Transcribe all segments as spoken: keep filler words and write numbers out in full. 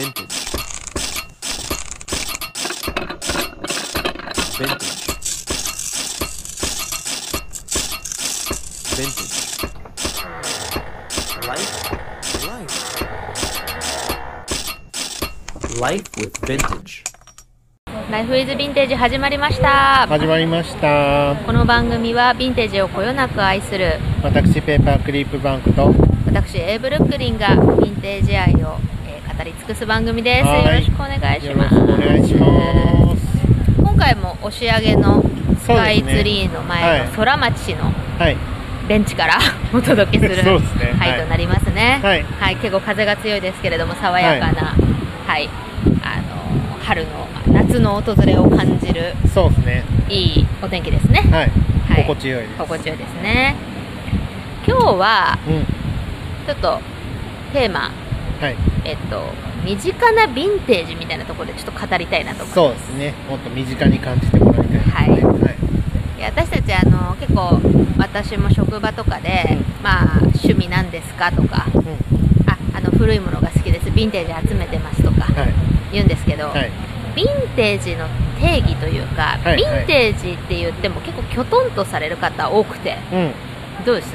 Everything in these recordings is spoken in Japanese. ベントリーベントリーベントリー Life, life, life with vintage. Life with vintage 始まりました。始まりました。この番組はヴィンテージをこよなく愛する私ペーパークリープバンクと私エイブルックリンがヴィンテージ愛を、えー、語り尽くす番組です。よろしくお願いします。よろしくお願いします。今回も押上のスカイツリーの前の空町の、はい。はいベンチからお届けする回となりますね。はい、はい、結構風が強いですけれども爽やかな、はい、はい、あの春の夏の訪れを感じるそうですね。いいお天気ですね。はい、はい、心地よいです。心地よいですね。今日は、うん、ちょっとテーマ、はい、えっと身近なヴィンテージみたいなところでちょっと語りたいなと思います。そうですね。もっと身近に感じてもらいたいですね。はい。はい私たちあの結構私も職場とかで、うん、まあ趣味なんですかとか、うん、ああの古いものが好きですヴィンテージ集めてますとか言うんですけど、はい、ヴィンテージの定義というか、はい、ヴィンテージって言っても結構きょとんとされる方多くて、うん、どうです？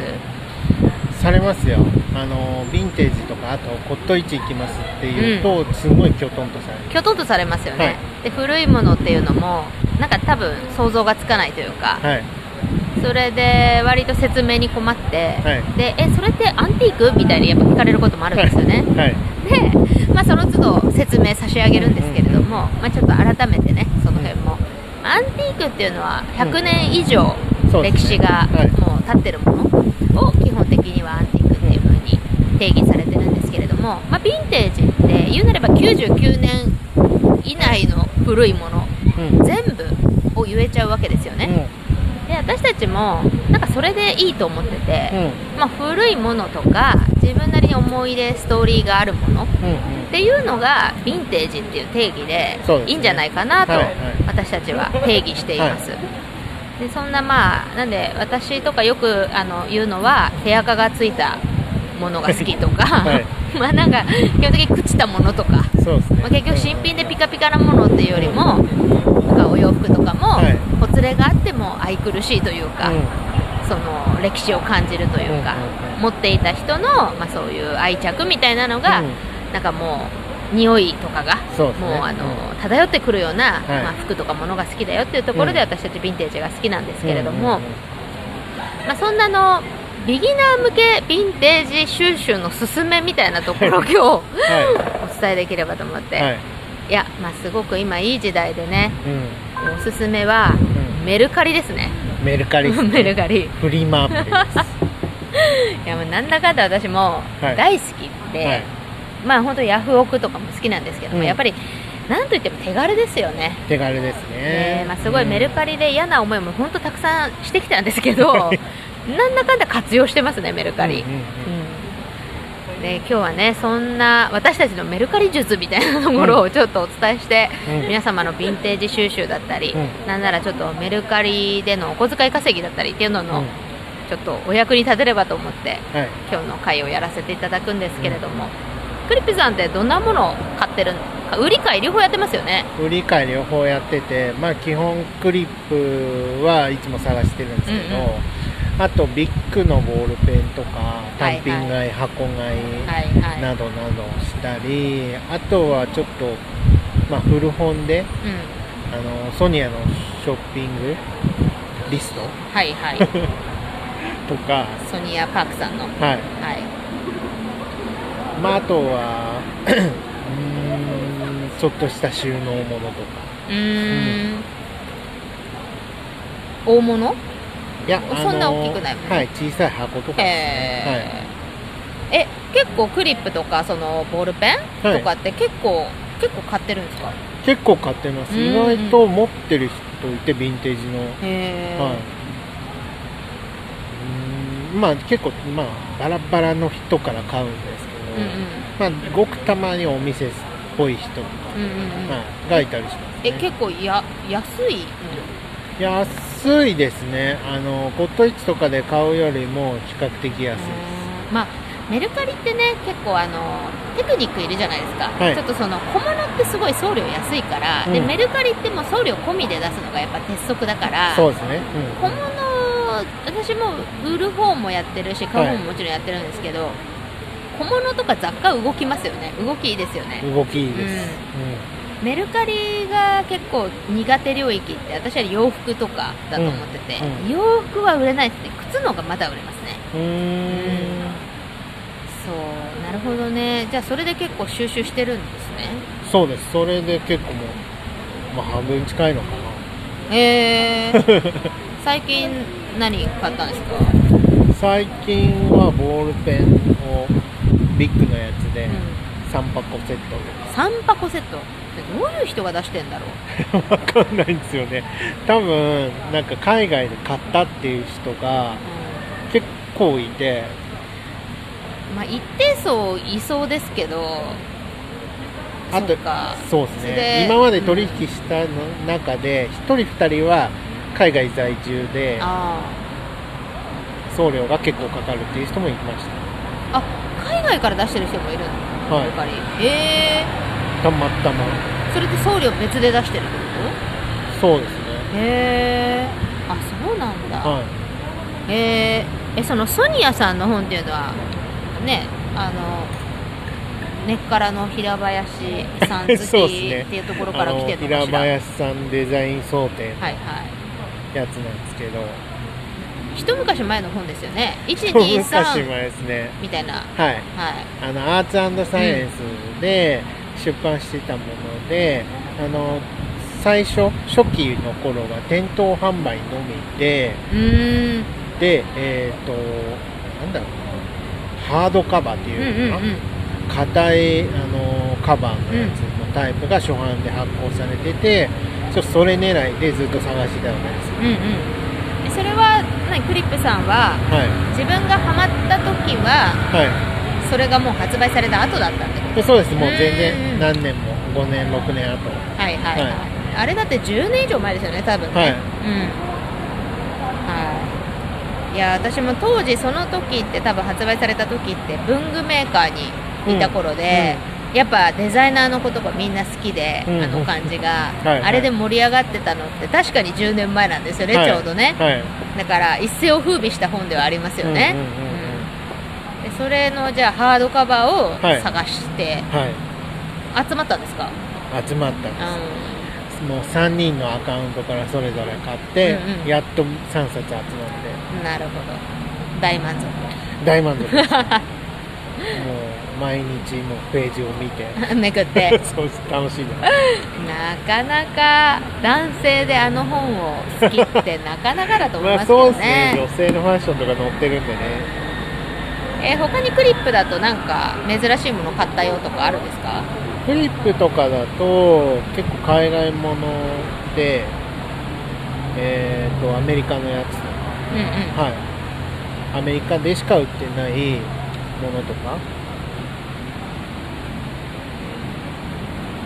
されますよあのヴィンテージとかあと骨董市行きますっていうと、うん、すごいきょとんとされるきょとんとされますよね、はい、で古いものっていうのもなんか多分想像がつかないというか、はい、それで割と説明に困って、はい、でえそれってアンティークみたいにやっぱ聞かれることもあるんですよね、はいはい、で、まあ、その都度説明差し上げるんですけれども、うんまあ、ちょっと改めてねその辺も、うん、アンティークっていうのはひゃくねん以上歴史がもう経ってるものを基本的にはアンティークっていうふうに定義されてるんですけれども、まあ、ヴィンテージって言うなればきゅうじゅうきゅうねん以内の古いものうん、全部を言えちゃうわけですよね、うん、で私たちもなんかそれでいいと思ってて、うんまあ、古いものとか自分なりに思い出ストーリーがあるものっていうのがヴィンテージっていう定義でいいんじゃないかなと私たちは定義しています、はいはい、でそんなまあなんで私とかよくあの言うのは手垢がついたものが好きとか、はい、まあなんか基本的に朽ちたものとかそうですね、まあ、結局新品でピカピカなものっていうよりも、うんお洋服とかも、はい、ほつれがあっても愛くるしいというか、うん、その歴史を感じるというか、うん、持っていた人の、まあ、そういう愛着みたいなのが、うん、なんかもう匂いとかが、そうですね、もうあの、うん、漂ってくるような、はいまあ、服とか物が好きだよっていうところで、うん、私たちヴィンテージが好きなんですけれども、うんうんうんまあ、そんなのビギナー向けヴィンテージ収集のすすめみたいなところを今日、はい、お伝えできればと思って。はいいや、まあ、すごく今いい時代でね、うん、おすすめは、うん、メルカリですねメルカリですねメルカリフリマアプリですいやもうなんだかんだ私も大好きで、はい、まあ本当ヤフオクとかも好きなんですけども、うん、やっぱりなんといっても手軽ですよね手軽ですね、えーまあ、すごいメルカリで嫌な思いも本当たくさんしてきたんですけど、うん、なんだかんだ活用してますねメルカリ、うんうんうんうんで今日はねそんな私たちのメルカリ術みたいなところをちょっとお伝えして、うん、皆様のヴィンテージ収集だったり、うん、なんならちょっとメルカリでのお小遣い稼ぎだったりっていうのの、うん、ちょっとお役に立てればと思って、はい、今日の会をやらせていただくんですけれども、うん、クリップさんってどんなものを買ってるのか売り買い両方やってますよね売り買い両方やってて、まあ、基本クリップはいつも探してるんですけど、うんうんあとビッグのボールペンとか単品買い箱買いなどなどしたりあとはちょっと、まあ、古本で、うん、あのソニアのショッピングリストはいはいとかソニアパークさんのはい、はいまあ、あとはうーんちょっとした収納ものとかうーん、うん、大物いやそんな大きくないもん、ねあのーはい、小さい箱とかですね、はい、え結構クリップとかそのボールペンとかって結構、はい、結構買ってるんですか結構買ってます意外と持ってる人いてヴィンテージのへ、はい、うーんまあ結構、まあ、バラバラの人から買うんですけど、うんうんまあ、ごくたまにお店っぽい人とか、うんうんまあ、がいたりします、ね、え結構や安い安いですねあの骨董市とかで買うよりも比較的安いです、まあ、メルカリってね、結構あのテクニックいるじゃないですか、はい、ちょっとその小物ってすごい送料安いから、うん、でメルカリってもう送料込みで出すのがやっぱ鉄則だから、そうですね、うん、小物、私も売る方もやってるし、買う方ももちろんやってるんですけど、はい、小物とか雑貨、動きますよね、動きいいですよね。動きいいです、うんうん、メルカリが結構苦手領域って、私は洋服とかだと思ってて、うんうん、洋服は売れないですね、靴の方がまだ売れますね。うーん、そう、なるほどね。じゃあそれで結構収集してるんですね。そうです、それで結構もう、まあ、半分近いのかな。えー、最近何買ったんですか？最近はボールペンをビッグなやつでさんぱこセット、さんぱこセットってどういう人が出してんだろうわかんないんですよね。多分なんか海外で買ったっていう人が結構いて、まあ、一定層いそうですけど、あと、そうですね、今まで取引したの中で、うん、ひとりふたりは海外在住で、送料が結構かかるっていう人もいました。あ、海外から出してる人もいるの、はい、やっぱり。えー、たまたまそれって送料別で出してるってこと？そうですね。へえー、あ、そうなんだ、はい。えー、え、そのソニアさんの本っていうのはね、あの根っからの平林さん好きっていうところから来てるのかしら。平林さんデザイン想定のやつなんですけど、はいはい、一昔前の本ですよね。いち、に、さんみたいな、はい、はい、あのアーツ&サイエンスで出版してたもので、うん、あの最初初期の頃は店頭販売のみで、うーんで、えっとなんだろう、ハードカバーっていうのかな、硬いあのカバーのやつのタイプが初版で発行されてて、ちょっとそれ狙いでずっと探してたわけです、うん、うん、それは何、クリップさんは、はい、自分がハマった時は、はい、それがもう発売された後だったんで。そうです、もう全然何年もごねんろくねん後、はいはいはい、はい、あれだってじゅうねんいじょうまえですよね、多分ね、はい、うん、はい。いや、私も当時その時って多分発売された時って文具メーカーにいた頃で、うんうん、やっぱデザイナーの子とかみんな好きで、うん、あの感じがはい、はい、あれで盛り上がってたのって確かにじゅうねんまえなんですよね、はい、ちょうどね、はい、だから一世を風靡した本ではありますよね。それのじゃあハードカバーを探して、はいはい、集まったんですか？集まったんです、うん、もうさんにんのアカウントからそれぞれ買って、うんうん、やっとさんさつ集まって。なるほど、大満足。大満足です。もう毎日もページを見てめくってそう楽しいです。なかなか男性であの本を好きってなかなかだと思いますけどね。まあそうですね、女性のファッションとか載ってるんでね。えー、他にクリップだとなんか珍しいもの買ったよとかあるんですか？クリップとかだと結構海外もので、えーとアメリカのやつ、うんうん、はい、アメリカでしか売ってないものとか、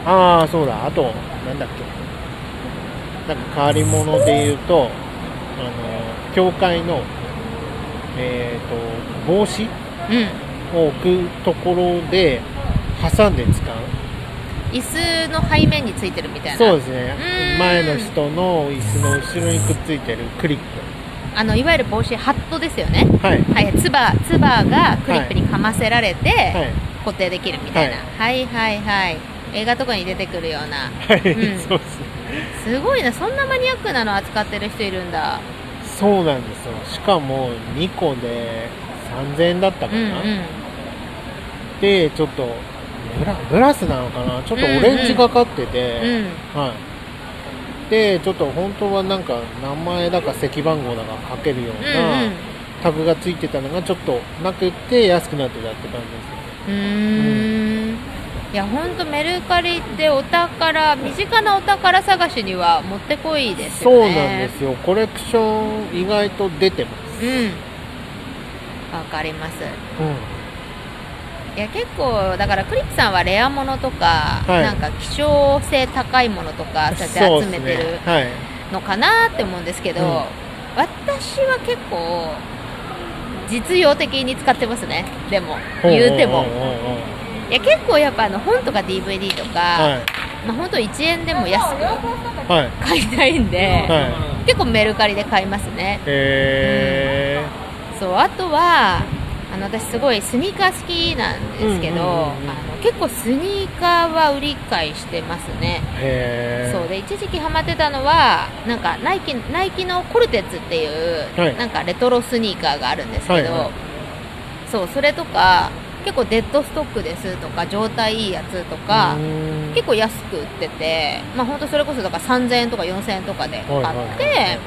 ああそうだ、あとなんだっけ、なんか変わり物でいうと、あの教会の、えー、と帽子を置くところで挟んで使う、椅子の背面についてるみたいな。そうですね、前の人の椅子の後ろにくっついてるクリップ、あのいわゆる帽子、ハットですよね。はいはい、ツバツバがクリップにかませられて、はい、固定できるみたいな、はい、はいはいはい、映画とかに出てくるような、はい、うん、そうですね。すごいな、そんなマニアックなの扱ってる人いるんだ。そうなんですよ、しかもにこでさんぜんえんだったかな、うん、うん、でちょっとグ ラ, グラスなのかな、ちょっとオレンジがかってて、うん、うん、はい、でちょっと本当はなんか名前だか席番号だか書けるようなタグがついてたのがちょっとなくて安くなってたって感じですね。うん、いや本当メルカリってお宝、身近なお宝探しにはもってこいですよね。そうなんですよ、コレクション意外と出てます。うん、わかります、うん、いや結構だからクリップさんはレアものとか、はい、なんか希少性高いものとかそうやって集めてるのかなって思うんですけど、そうですね、はい、私は結構実用的に使ってますね。でも言うてもいや結構やっぱあの本とか ディーブイディー とか、はい、まあ本当いちえんでも安く買いたいんで、はい、結構メルカリで買いますね。へー、うん、そう、あとはあの私すごいスニーカー好きなんですけど、あの結構スニーカーは売り買いしてますね。へー、そうで一時期ハマってたのはなんかナイキ、ナイキのコルテツっていう、はい、なんかレトロスニーカーがあるんですけど、はいはい、そうそれとか結構デッドストックですとか状態いいやつとか結構安く売ってて、まあ本当それこそだからさんぜんえんとかよんせんえんとかで買って、はいはい、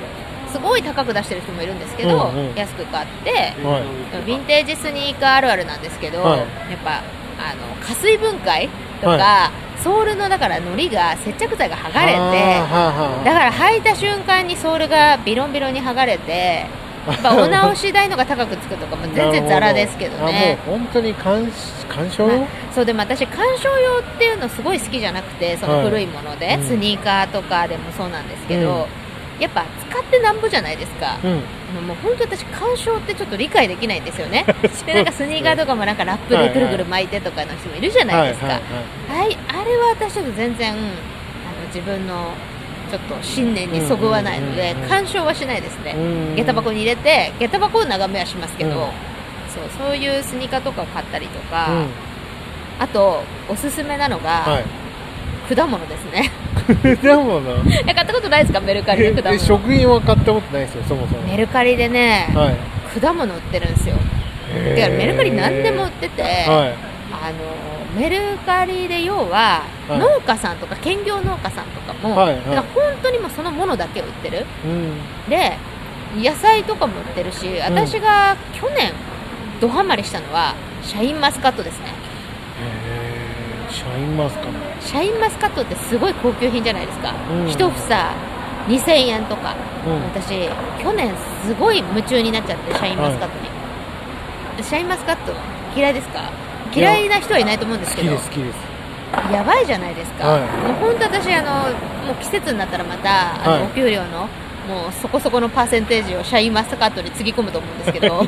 すごい高く出してる人もいるんですけど、はいはい、安く買って、はい、ヴィンテージスニーカーあるあるなんですけど、はい、やっぱあの加水分解とか、はい、ソールのだから糊が接着剤が剥がれて、だから履いた瞬間にソールがビロンビロンに剥がれて。やっぱお直し代のが高くつくとかも全然ザラですけどね。もう本当に鑑賞用、まあ、そうでも私鑑賞用っていうのすごい好きじゃなくて、その古いもので、はい、スニーカーとかでもそうなんですけど、うん、やっぱ使ってなんぼじゃないですか、うん、もう本当私鑑賞ってちょっと理解できないんですよねでなんかスニーカーとかもなんかラップでくるくる巻いてとかの人もいるじゃないですか。あれは私ちょっと全然あの自分のちょっと信念にそぐわないので干渉はしないですね。下駄箱に入れて下駄箱を眺めはしますけど、うん、そうそういうスニーカーとかを買ったりとか、うん、あとおすすめなのが、はい、果物ですね果物買ったことないですか？メルカリで果物。食品は買ったことないですよ。そもそもメルカリでね、はい、果物売ってるんですよ。だからメルカリ何でも売ってて、はい、あのメルカリで要は農家さんとか兼業農家さんとかも、はい、だから本当にもうそのものだけ売ってる、うん、で野菜とかも売ってるし、私が去年ドハマりしたのはシャインマスカットですね。へー、シャインマスカット。シャインマスカットってすごい高級品じゃないですか、うん、一房にせんえんとか、うん、私去年すごい夢中になっちゃってシャインマスカットに、はい、シャインマスカット嫌いですか？嫌いな人はいないと思うんですけど、好きです好きです。やばいじゃないですか、はい、もう本当私あのもう季節になったらまたあの、はい、お給料のもうそこそこのパーセンテージをシャインマスカットにつぎ込むと思うんですけどで、は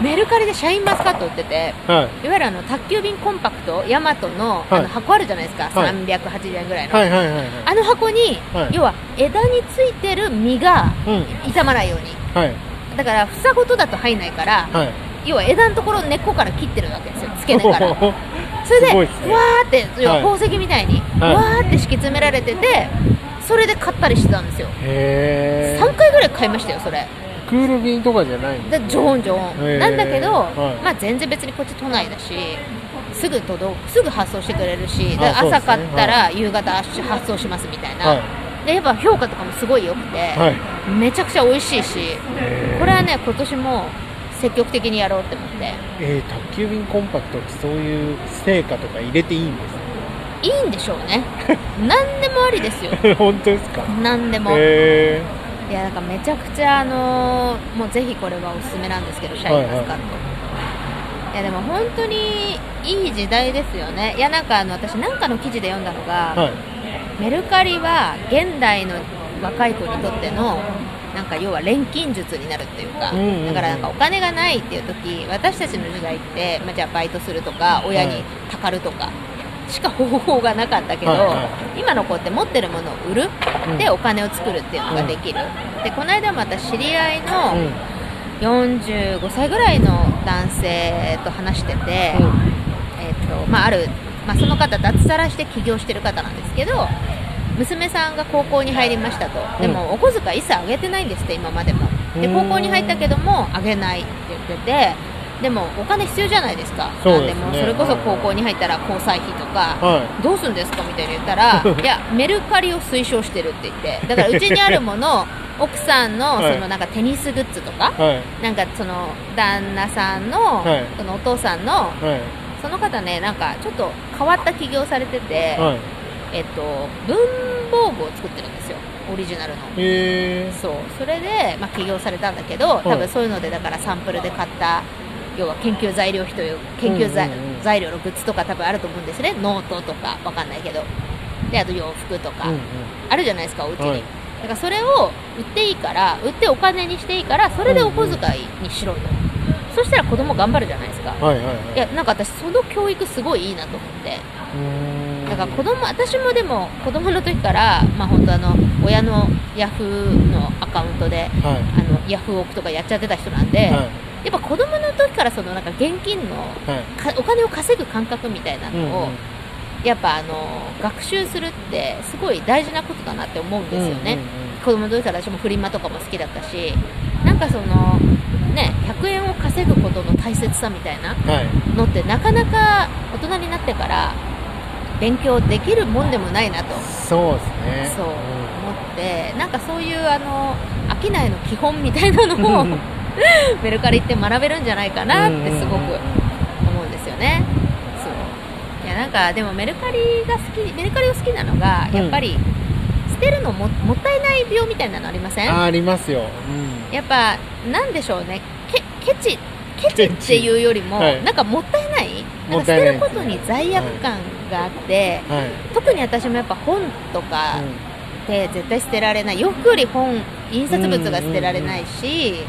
い、メルカリでシャインマスカット売ってて、はい、いわゆるあの宅急便コンパクトヤマトのあの箱あるじゃないですか、はい、さんびゃくはちじゅうえんぐらいのあの箱に、はい、要は枝についてる実が傷まないように、はい、だから房ごとだと入んないから、はい、要は枝のところを根っこから切ってるわけですよ、付け根からそれで、ね、わーって宝石みたいに、はい、わーって敷き詰められてて、それで買ったりしてたんですよ。へー、さんかいぐらい買いましたよ。それクール便とかじゃないんだ、ジョンジョンなんだけど、はい、まあ全然別にこっち都内だしすぐ届く、すぐ発送してくれるし、で朝買ったら夕方発送しますみたいな、はい、でやっぱ評価とかもすごい良くて、はい、めちゃくちゃ美味しいし、これはね今年も積極的にやろうって思って。えー、宅急便コンパクトってそういう成果とか入れていいんですか？いいんでしょうね何でもありですよ本当ですか？何でも、えー、いやなんかめちゃくちゃあのー、もうぜひこれはおすすめなんですけど、シャインマスカット、はいはい、いやでも本当にいい時代ですよね。いやなんかあの私なんかの記事で読んだのが、はい、メルカリは現代の若い子にとってのなんか要は錬金術になるっていうか、だからなんかお金がないっていう時、私たちの時代って、まあ、じゃあバイトするとか親にたかるとかしか方法がなかったけど、はい、今の子って持ってるものを売る、うん、でお金を作るっていうのができる、うん、でこの間も私知り合いのよんじゅうごさいぐらいの男性と話してて、うん、えっとまあある、まあ、その方脱サラして起業してる方なんですけど、娘さんが高校に入りましたと、でもお小遣い一切あげてないんですって今までも。で高校に入ったけどもあげないって言ってて、でもお金必要じゃないですか。そうですね。なんでもそれこそ高校に入ったら交際費とか、はい、どうするんですかみたいに言ったらいやメルカリを推奨してるって言って、だからうちにあるもの奥さんの そのなんかテニスグッズとか、はい、なんかその旦那さんの、はい、そのお父さんの、はい、その方ねなんかちょっと変わった起業されてて、はい、えっと、文房具を作ってるんですよ、オリジナルの。へー、そう、それで、まあ、起業されたんだけど、多分そういうのでだからサンプルで買った要は研究材料費という研究 材,、うんうんうん、材料のグッズとか多分あると思うんですね。ノートとかわかんないけど、であと洋服とか、うんうん、あるじゃないですかお家に、はい、だからそれを売っていいから、売ってお金にしていいから、それでお小遣いにしろと。そしたら子供頑張るじゃないですか。はいはいはい。いや、なんか私その教育すごいいいなと思って。うん。だから子供、私もでも子供の時から、まあ本当あの、親のヤフーのアカウントで、はい、あの、ヤフーオクとかやっちゃってた人なんで、はいやっぱ子供の時からそのなんか現金の、はい、お金を稼ぐ感覚みたいなのを、うんうん、やっぱあの学習するってすごい大事なことだなって思うんですよね、うんうんうん、子供の時から私もフリマとかも好きだったしなんかそのねひゃくえんを稼ぐことの大切さみたいなのって、はい、なかなか大人になってから勉強できるもんでもないなとそうですねそう思ってなんかそういうあの商いの基本みたいなのをメルカリって学べるんじゃないかなってすごく思うんですよね。そういやなんかでもメルカリが好きメルカリを好きなのがやっぱり捨てるの も, もったいない病みたいなのありません？ あ, ありますよ、うん、やっぱなんでしょうねけケチケチっていうよりも、はい、なんかもったいないなんか捨てることに罪悪感があって、はいはい、特に私もやっぱ本とかって絶対捨てられない洋服より本印刷物が捨てられないし、うんうんうん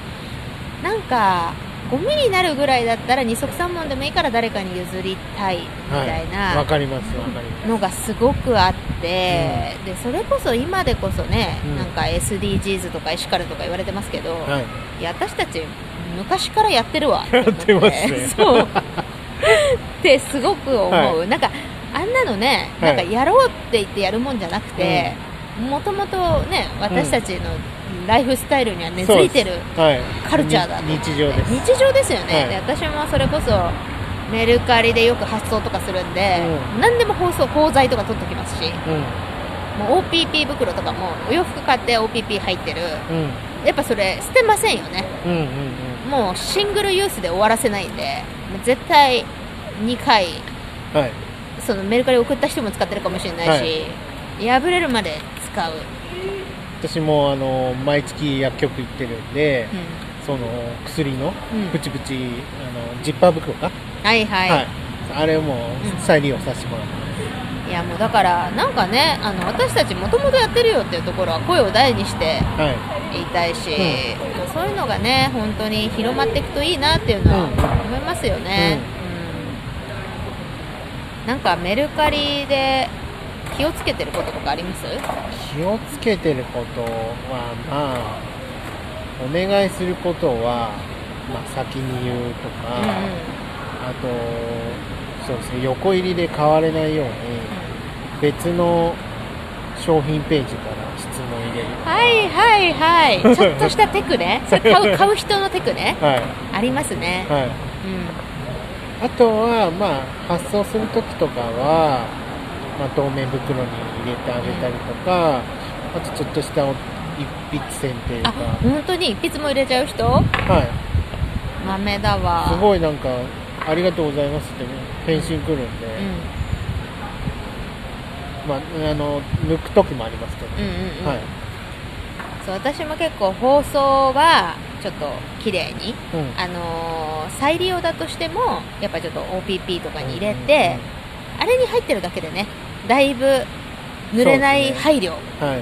なんかゴミになるぐらいだったら二足三門でもいいから誰かに譲りたいみたいなのがすごくあって、うん、でそれこそ今でこそね、うん、なんか エスディージーズ とかエシカルとか言われてますけど、はい、いや私たち昔からやってるわって思ってやってますねそうってすごく思う、はい、なんかあんなのねなんかやろうって言ってやるもんじゃなくてもともとね私たちの、うんライフスタイルには根付いてるカルチャーだと、はい、日常です日常ですよね、はい、で私もそれこそメルカリでよく発送とかするんで、うん、何でも包装包材とか取っときますし、うん、もう オーピーピー 袋とかもお洋服買って オーピーピー 入ってる、うん、やっぱそれ捨てませんよね、うんうんうん、もうシングルユースで終わらせないんで絶対にかい、はい、そのメルカリ送った人も使ってるかもしれないし、はい、破れるまで使う私もあの毎月薬局行ってるんで、うん、その薬のプチプチ、うん、あのジッパー袋かはいはい、はい、あれをもう再利用させてもらってます、うん、いやもうだからなんかねあの私たちもともとやってるよっていうところは声を大にして言いたいし、はいうん、そういうのがね本当に広まっていくといいなっていうのは思いますよね、うんうん、なんかメルカリで気をつけてることとかあります？気をつけてることはまあお願いすることは、まあ、先に言うとか、うん、あとそうですね横入りで買われないように別の商品ページから質問入れるはいはいはいちょっとしたテクねそれ買う、買う人のテクね、はい、ありますね、はいうん、あとはまあ発送するときとかはまあ、透明袋に入れてあげたりとか、うん、あとちょっとした一筆線っていうかあ本当に一筆も入れちゃう人はい豆だわすごいなんかありがとうございますって返信来るんで、うん、まああの抜く時もありますけど、うんうんうんはい、そう私も結構包装はちょっと綺麗に、うん、あの再利用だとしてもやっぱちょっと オーピーピー とかに入れて、うんうんうんあれに入ってるだけでねだいぶ濡れない配慮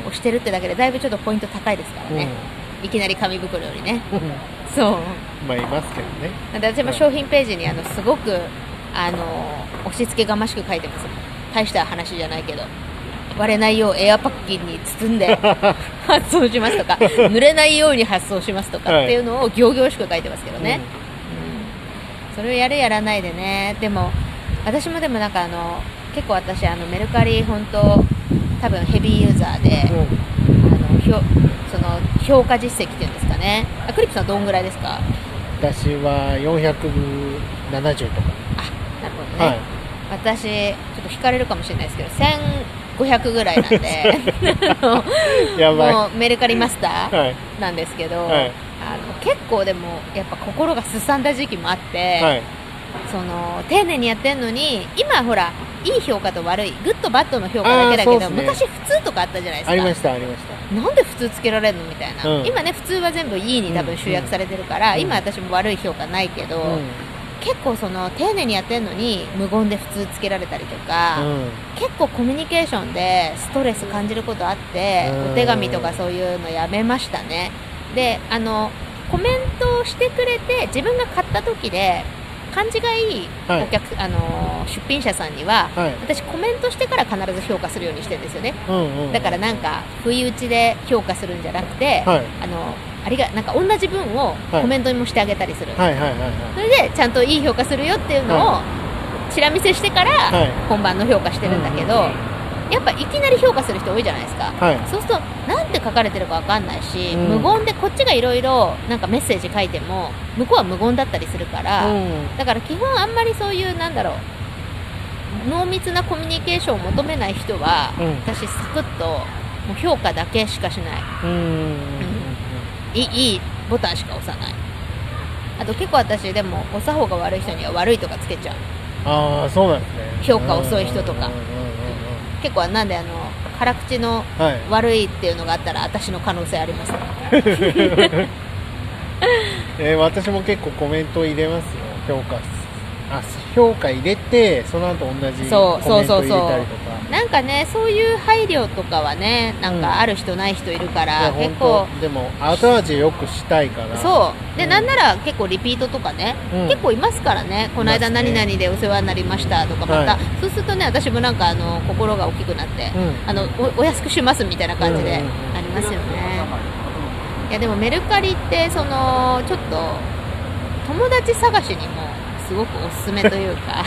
をしてるってだけでだいぶちょっとポイント高いですからね、うん、いきなり紙袋よりねそうまあいますけどね私も商品ページにあのすごくあの押し付けがましく書いてます大した話じゃないけど割れないようエアパッキンに包んで発送しますとか濡れないように発送しますとかっていうのを仰々しく書いてますけどね、はいうん、それをやるやらないでねでも私もでもなんかあの結構私あのメルカリ本当多分ヘビーユーザーで、うん、あのひょその評価実績っていうんですかねあクリップさんどんぐらいですか私はよんひゃくななじゅうとかあなるほどね、はい、私ちょっと引かれるかもしれないですけどせんごひゃくぐらいなんでやばいもうメルカリマスターなんですけど、はい、あの結構でもやっぱ心がすさんだ時期もあって、はいその丁寧にやってんのに今ほらいい評価と悪いグッとバッドの評価だけだけど、ね、昔普通とかあったじゃないですかありましたありましたなんで普通つけられるのみたいな、うん、今ね普通は全部いいに多分集約されてるから、うん、今私も悪い評価ないけど、うん、結構その丁寧にやってんのに無言で普通つけられたりとか、うん、結構コミュニケーションでストレス感じることあって、うん、お手紙とかそういうのやめましたね。で、あのコメントをしてくれて自分が買った時で感じがいいお客、はい、あの出品者さんには、はい、私コメントしてから必ず評価するようにしてるんですよね、うんうん、だからなんか不意打ちで評価するんじゃなくて、はい、あのありがなんか同じ文をコメントにもしてあげたりする、それでちゃんといい評価するよっていうのをちら見せしてから本番の評価してるんだけど、はい、やっぱいきなり評価する人多いじゃないですか、はい、そうするとなんて書かれてるか分かんないし、うん、無言でこっちがいろいろなんかメッセージ書いても向こうは無言だったりするから、うん、だから基本あんまりそういうなんだろう濃密なコミュニケーションを求めない人は、うん、私サクッともう評価だけしかしない、うんうんいい、いいボタンしか押さない。あと結構私でも押さ方が悪い人には悪いとかつけちゃう。ああ、そうなんですね。評価遅い人とか結構なんであの辛口の悪いっていうのがあったら、はい、私の可能性あります、ねえー、私も結構コメント入れますよ。評価あ評価入れてその後同じコメント入れたりとかなんかね、そういう配慮とかはね、なんかある人ない人いるから、うん、結構でも後味よくしたいからそうで、うん、なんなら結構リピートとかね、うん、結構いますからね。この間何々でお世話になりましたとかまた、はい、そうするとね、私もなんかあの心が大きくなって、うん、あの お, お安くしますみたいな感じでありますよね、うんうん、いやでもメルカリってそのちょっと友達探しにもすごくおすすめというか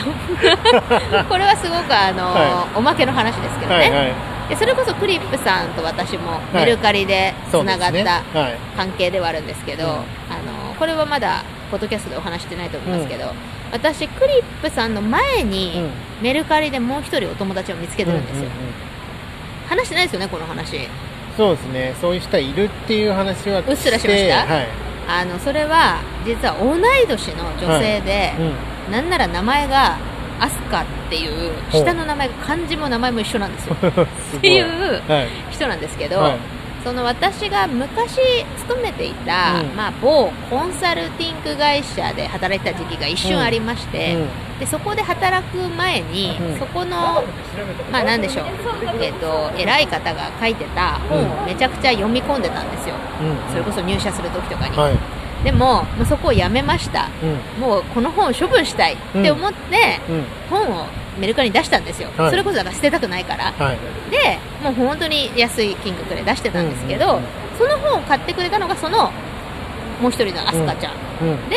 これはすごくあの、はい、おまけの話ですけどね、はいはい、でそれこそクリップさんと私もメルカリでつながった関係ではあるんですけど、はいはい、あのこれはまだポッドキャストでお話してないと思いますけど、うん、私クリップさんの前にメルカリでもう一人お友達を見つけてるんですよ、うんうんうん、話してないですよねこの話。そうですね、そういう人いるっていう話はうっすらしました、はい。あのそれは実は同い年の女性で、はいうん、なんなら名前がアスカっていう下の名前が漢字も名前も一緒なんですよっていう人なんですけど、はい、その私が昔勤めていた、うんまあ、某コンサルティング会社で働いてた時期が一瞬ありまして、うんうん、でそこで働く前に、うん、そこのまあ何でしょう、えーと、偉い方が書いてた本をめちゃくちゃ読み込んでたんですよ、うん、それこそ入社する時とかに、はい、でも、まあ、そこをやめました、うん、もうこの本を処分したいって思って、うんうん、本をメルカリに出したんですよ、はい、それこそだから捨てたくないから、はい、でもう本当に安い金額で出してたんですけど、うんうん、その本を買ってくれたのがそのもう一人のアスカちゃん、うんうん、で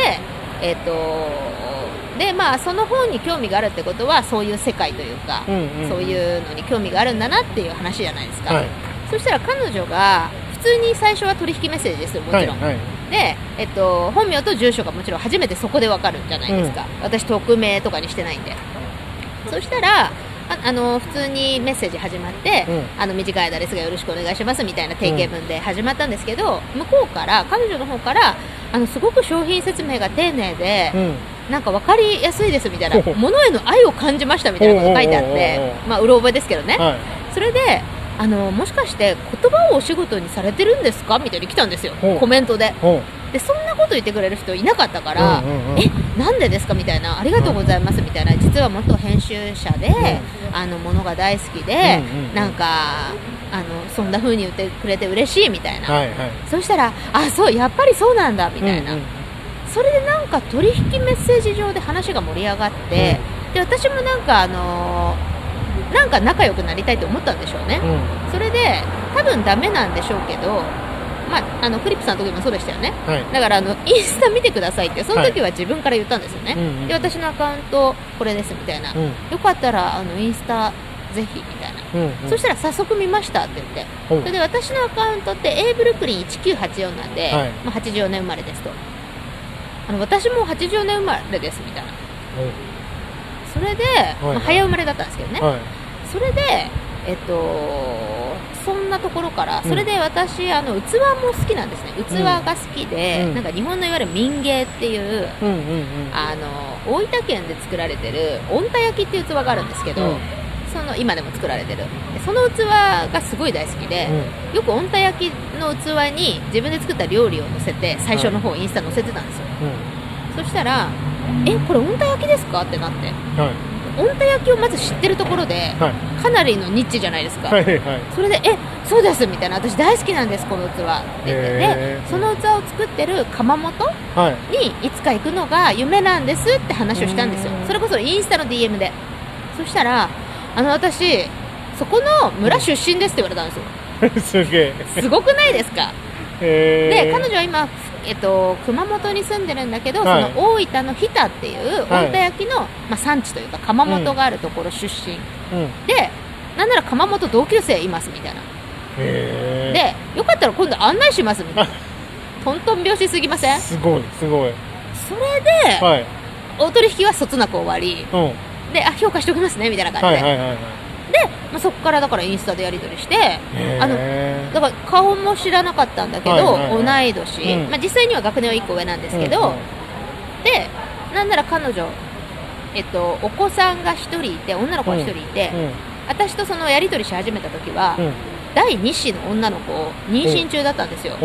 えっ、ー、とでまあその本に興味があるってことはそういう世界というか、うんうん、そういうのに興味があるんだなっていう話じゃないですか、はい、そしたら彼女が普通に最初は取引メッセージですよもちろん、はいはい、で、えっと、本名と住所がもちろん初めてそこでわかるんじゃないですか、うん、私匿名とかにしてないんで。そしたら あ, あの普通にメッセージ始まって、うん、あの短い間ですがよろしくお願いしますみたいな定型文で始まったんですけど、うん、向こうから彼女の方からあのすごく商品説明が丁寧で、うん、なんか分かりやすいですみたいな物への愛を感じましたみたいなこと書いてあってまあうろ覚えですけどね、はい、それであのもしかして言葉をお仕事にされてるんですかみたいに来たんですよコメントで。でそんなこと言ってくれる人いなかったから、うんうんうん、えなんでですかみたいなありがとうございますみたいな実は元編集者で、うん、あのものが大好きで、うんうん、なんかあのそんな風に言ってくれて嬉しいみたいな、はいはい、そしたらあそうやっぱりそうなんだみたいな、うんうん、それでなんか取引メッセージ上で話が盛り上がって、うん、で私もなんかあのーなんか仲良くなりたいと思ったんでしょうね、うん、それで多分ダメなんでしょうけど、まあ、あのクリップさんの時もそうでしたよね、はい、だからあのインスタ見てくださいってその時は自分から言ったんですよね、はい、で私のアカウントこれですみたいな、うん、よかったらあのインスタぜひみたいな、うんうん、そしたら早速見ましたって言って、うん、それで私のアカウントって A ブルックリンいちきゅうはちよんなんで、はいまあ、はちじゅうよねん生まれですとあの私もはちじゅうよねん生まれですみたいな、うんそれで、はいはいまあ、早生まれだったんですけどね、はい、それで、えっと、そんなところから、うん、それで私あの器も好きなんですね。器が好きで、うん、なんか日本のいわゆる民芸っていう、うんうんうん、あの大分県で作られてる御田焼っていう器があるんですけど、うん、その今でも作られてるその器がすごい大好きで、うん、よく御田焼の器に自分で作った料理を載せて最初の方インスタ載せてたんですよ、うん、そしたらえ、これ温帯焼きですかってなって、はい、温帯焼きをまず知ってるところで、はい、かなりのニッチじゃないですか、はいはい、それでえ、そうですみたいな、私大好きなんですこの器って言って、でその器を作ってる窯元にいつか行くのが夢なんですって話をしたんですよ、はい、それこそインスタの ディーエム で。そしたら、あの私そこの村出身ですって言われたんですよすげえ、すごくないですか。で彼女は今、えっと、熊本に住んでるんだけど、はい、その大分の日田っていう大分焼きの、はい、まあ、産地というか窯元があるところ出身、うんうん、でなんなら窯元同級生いますみたいな。へで、よかったら今度案内しますみたいなトントン拍子すぎません？すごいすごい。それで、はい、お取引はそつなく終わり、うん、であ評価しておきますねみたいな感じで、はいはいはいはい、でまあ、そこからだからインスタでやり取りして、あのだから顔も知らなかったんだけど、はいはいはい、同い年、うん、まあ、実際には学年はいっこ上なんですけど、うんうん、でなんなら彼女、えっと、お子さんがひとりいて女の子がひとりいて、うんうん、私とそのやり取りし始めた時は、うん、だいに子の女の子を妊娠中だったんですよ、う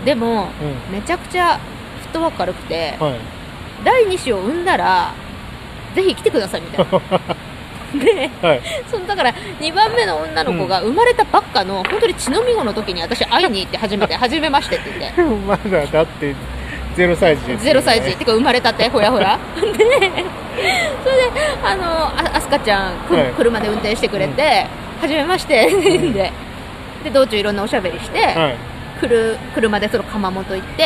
ん、でも、うん、めちゃくちゃフットワーク軽くて、はい、だいに子を産んだらぜひ来てくださいみたいなで、はい、そのだからにばんめの女の子が生まれたばっかの、うん、本当に血のみ子の時に私会いに行って初めて初めましてって言ってまだだってゼロさい児ですよね。ゼロさい児ってか生まれたてほやほやで、それであのあすかちゃん、はい、車で運転してくれて、うん、初めましてって言って、うん、で道中いろんなおしゃべりして、はい、くる車でその窯元行って、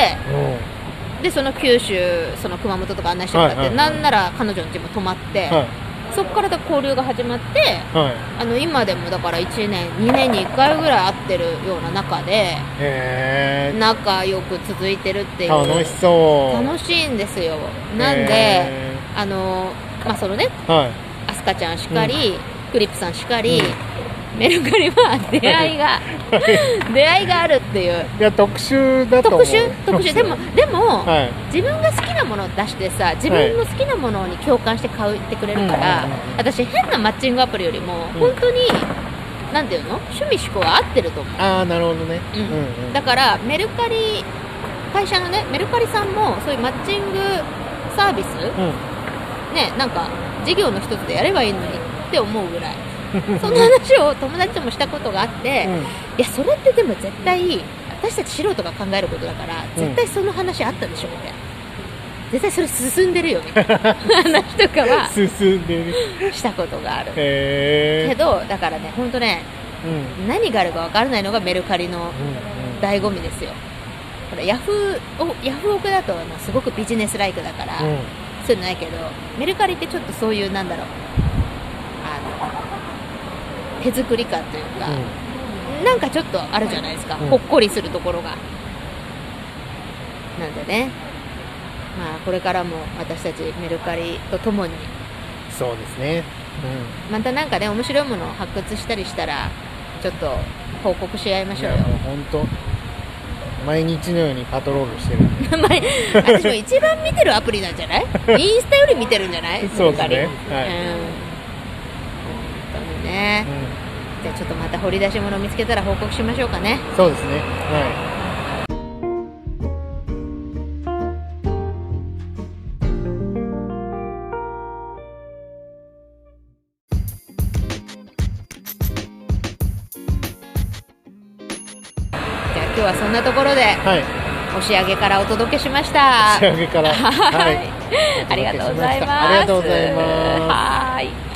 うん、でその九州その熊本とか案内してもらって、はいはいはい、なんなら彼女の家も泊まって、はい、そこから交流が始まって、はい、あの今でもだからいちねんにねんにいっかいぐらい会ってるような中で、へー、仲良く続いてるっていう。楽しそう。楽しいんですよ。なんであの、まあ、そのね、はい、アスカちゃんしかり、うん、クリップさんしかり、うん、メルカリは出会いが出会いがあるっていう。いや特殊だと思う。特殊特殊でもでも、はい、自分が好きなものを出してさ、自分の好きなものに共感して買ってくれるから、はい、私変なマッチングアプリよりも本当に、うん、なんていうの、趣味嗜好は合ってると思う。ああなるほどね、うんうんうん。だからメルカリ会社のねメルカリさんもそういうマッチングサービス、うん、ね、なんか事業の一つでやればいいのにって思うぐらい。その話を友達ともしたことがあって、うん、いやそれってでも絶対私たち素人が考えることだから、うん、絶対その話あったでしょみたいな、絶対それ進んでるよみたいな話とかは進んでるしたことがある、えー、けどだからね本当ね、うん、何があるか分からないのがメルカリの醍醐味ですよ。ほらヤフーヤフオクだとすごくビジネスライクだから、うん、そういうのないけどメルカリってちょっとそういうなんだろう手作り感というか、うん、なんかちょっとあるじゃないですか、うん、ほっこりするところが。なんでね、まあ、これからも私たちメルカリとともにそうですね、うん、またなんかね面白いものを発掘したりしたらちょっと報告し合いましょうよ。本当毎日のようにパトロールしてる私も一番見てるアプリなんじゃないインスタより見てるんじゃないメルカリ。そうですね、はい、うんね、うん、じゃあちょっとまた掘り出し物を見つけたら報告しましょうかね。そうですね、はい。じゃあ今日はそんなところで、はい、押上からお届けしました。押上からはいありがとうございます。ありがとうございます。はい。